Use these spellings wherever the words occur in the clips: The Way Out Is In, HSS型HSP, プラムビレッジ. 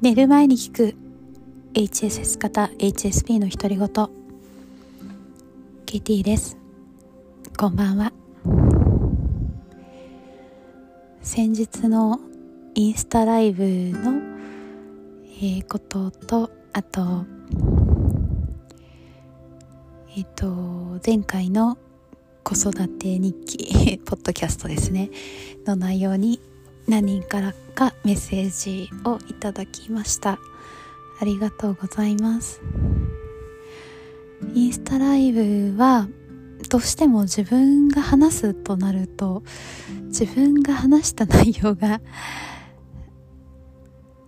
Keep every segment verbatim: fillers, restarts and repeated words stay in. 寝る前に聞く エイチエスエス 型 エイチエスピー の独り言。ケイティです。こんばんは。先日のインスタライブの、えー、ことと、あとえっと前回の子育て日記ポッドキャストですねの内容に何人からかメッセージをいただきました。ありがとうございます。インスタライブはどうしても自分が話すとなると、自分が話した内容が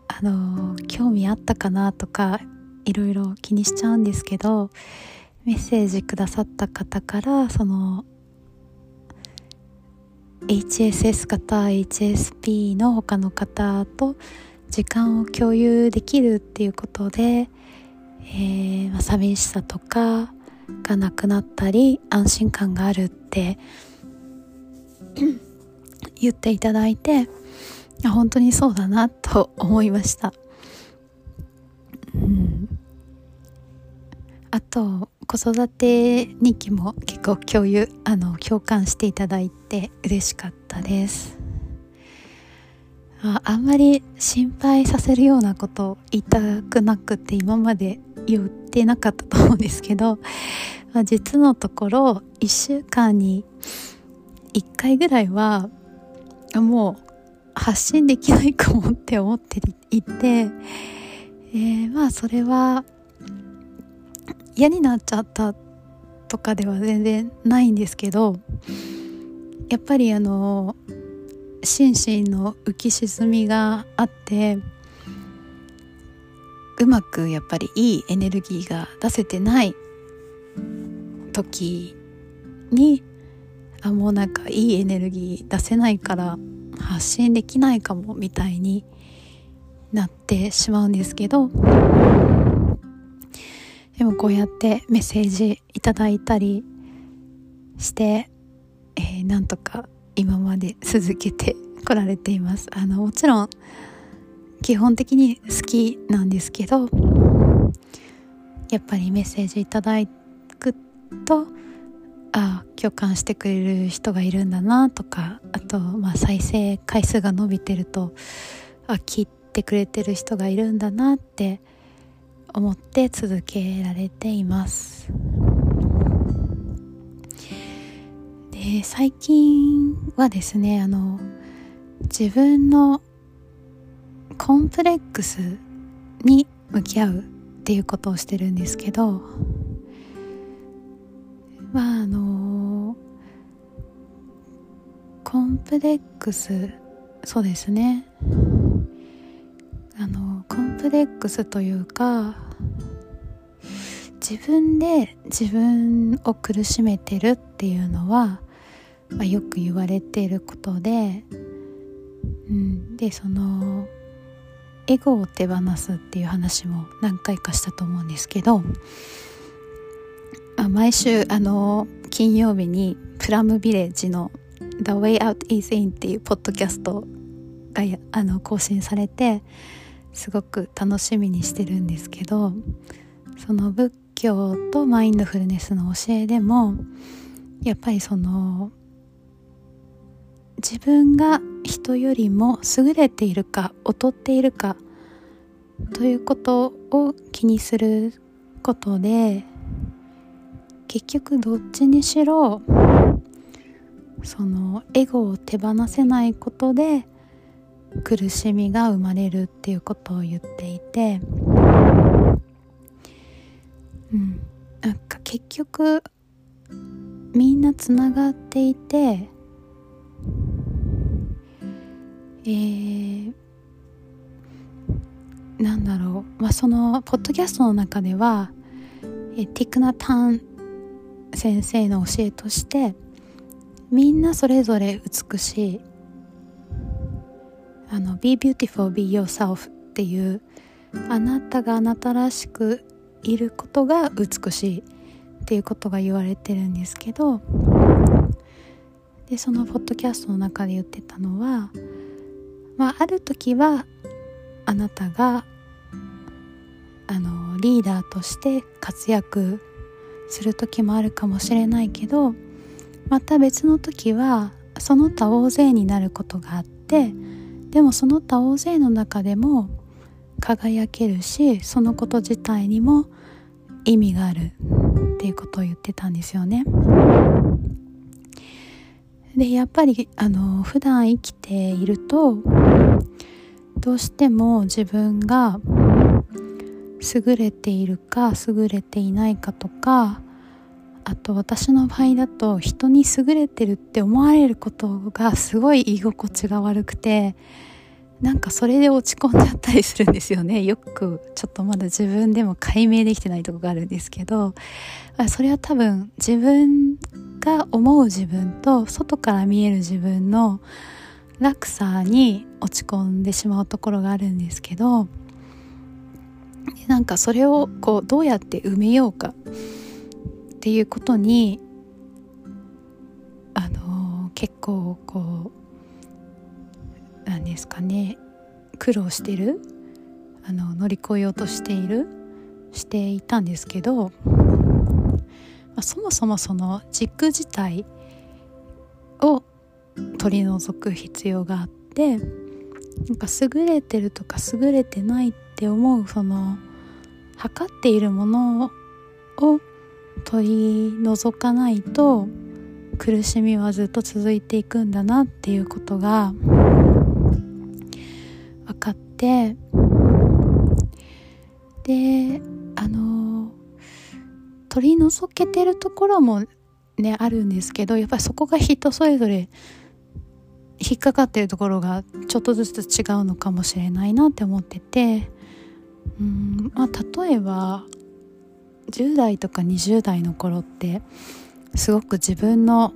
あの興味あったかなとかいろいろ気にしちゃうんですけど、メッセージくださった方からそのエイチエスエス 型 エイチエスピー の他の方と時間を共有できるっていうことで、えーまあ、寂しさとかがなくなったり安心感があるって言っていただいて、本当にそうだなと思いました。うん、あと子育て日記も結構共有あの共感していただいて嬉しかったです。 あ, あんまり心配させるようなことを言いたくなくて今まで言ってなかったと思うんですけど、まあ、実のところいっしゅうかんにいっかいぐらいはもう発信できないかもって思っていて、えー、まあそれは嫌になっちゃったとかでは全然ないんですけど、やっぱりあの心身の浮き沈みがあって、うまくやっぱりいいエネルギーが出せてない時に、あ、もうなんかいいエネルギー出せないから発信できないかもみたいになってしまうんですけど、でもこうやってメッセージいただいたりして、えー、なんとか今まで続けてこられています。あのもちろん基本的に好きなんですけど、やっぱりメッセージいただくと、あ、共感してくれる人がいるんだなとか、あと、まあ、再生回数が伸びてると、あ、聞いてくれてる人がいるんだなって思って続けられています。で、最近はですね、あの自分のコンプレックスに向き合うっていうことをしてるんですけど、まああのコンプレックス、そうですね、あのコンプレックスというか、自分で自分を苦しめてるっていうのは、まあ、よく言われていることで、うん、でそのエゴを手放すっていう話も何回かしたと思うんですけど、あ、毎週あの金曜日にプラムビレッジの The Way Out Is In っていうポッドキャストがあの更新されて、すごく楽しみにしてるんですけど、その仏教とマインドフルネスの教えでもやっぱりその自分が人よりも優れているか劣っているかということを気にすることで、結局どっちにしろそのエゴを手放せないことで苦しみが生まれるっていうことを言っていて、うん、なんか結局みんなつながっていて、えー、なんだろう、まあ、そのポッドキャストの中ではえティクナタン先生の教えとして、みんなそれぞれ美しい、あの Be beautiful, be yourself っていう、あなたがあなたらしくいることが美しいっていうことが言われてるんですけど、でそのポッドキャストの中で言ってたのは、まあ、ある時はあなたがあのリーダーとして活躍する時もあるかもしれないけど、また別の時はその他大勢になることがあって、でもその他大勢の中でも輝けるし、そのこと自体にも意味があるっていうことを言ってたんですよね。でやっぱりあの普段生きているとどうしても自分が優れているか優れていないかとか、あと私の場合だと人に優れてるって思われることがすごい居心地が悪くて、なんかそれで落ち込んじゃったりするんですよね。よくちょっとまだ自分でも解明できてないとこがあるんですけど、それは多分自分が思う自分と外から見える自分の落差に落ち込んでしまうところがあるんですけど、なんかそれをこうどうやって埋めようかっていうことに、あのー、結構こうなんですかね、苦労してる、あの乗り越えようとしているしていたんですけど、そもそもその軸自体を取り除く必要があって、なんか優れてるとか優れてないって思うその測っているものを取り除かないと苦しみはずっと続いていくんだなっていうことが分かって、であの取り除けてるところもねあるんですけど、やっぱりそこが人それぞれ引っかかってるところがちょっとずつ違うのかもしれないなって思ってて、うーん、まあ、例えばじゅう代とかにじゅう代の頃ってすごく自分の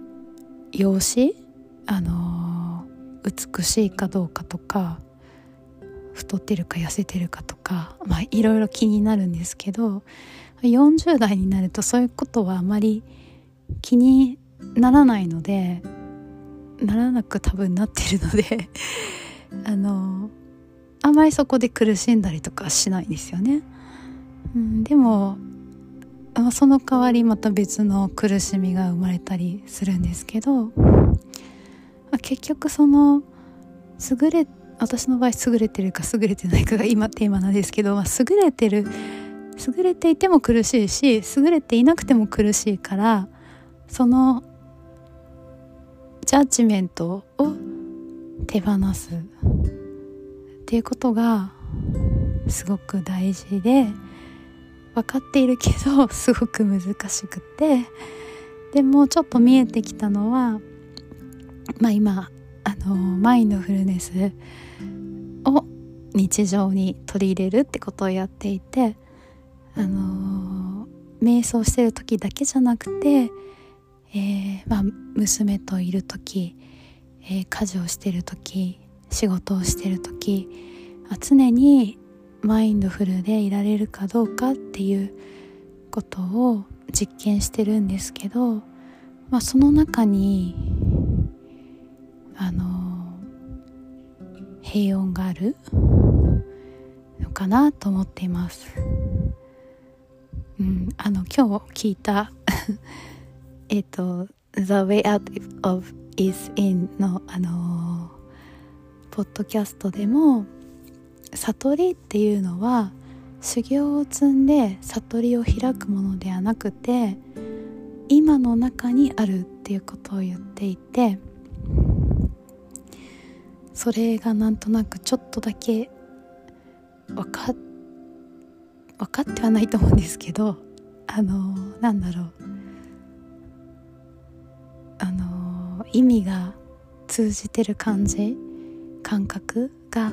容姿、あのー、美しいかどうかとか太ってるか痩せてるかとか、まあ、いろいろ気になるんですけど、よんじゅう代になるとそういうことはあまり気にならないので、ならなく多分なってるのであのあんまりそこで苦しんだりとかしないんですよね、うん、でもその代わりまた別の苦しみが生まれたりするんですけど、結局その優れ私の場合優れてるか優れてないかが今テーマなんですけど、優れてる優れていても苦しいし優れていなくても苦しいから、そのジャッジメントを手放すっていうことがすごく大事で、分かっているけどすごく難しくて、でもちょっと見えてきたのは、まあ、今あのマインドフルネスを日常に取り入れるってことをやっていて、あの瞑想してる時だけじゃなくて、えーまあ、娘といる時、えー、家事をしてる時、仕事をしてる時、常にマインドフルでいられるかどうかっていうことを実験してるんですけど、まあ、その中にあの平穏があるのかなと思っています、うん、あの今日聞いたえっと The Way Out Is In のあのポッドキャストでも、悟りっていうのは修行を積んで悟りを開くものではなくて、今の中にあるっていうことを言っていて、それがなんとなくちょっとだけ分かっ、分かってはないと思うんですけど、あのなんだろう、あの意味が通じてる感じ、感覚が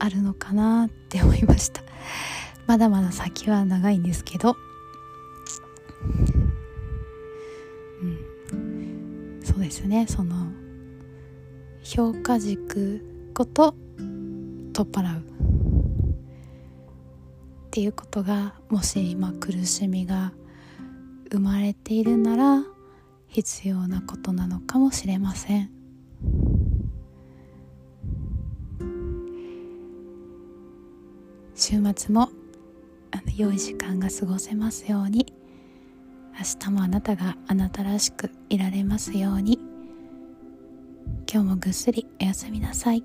あるのかなって思いました。まだまだ先は長いんですけど、うん、そうですね、その評価軸ごと取っ払うっていうことが、もし今苦しみが生まれているなら必要なことなのかもしれません。週末も良い時間が過ごせますように。明日もあなたがあなたらしくいられますように。今日もぐっすりおやすみなさい。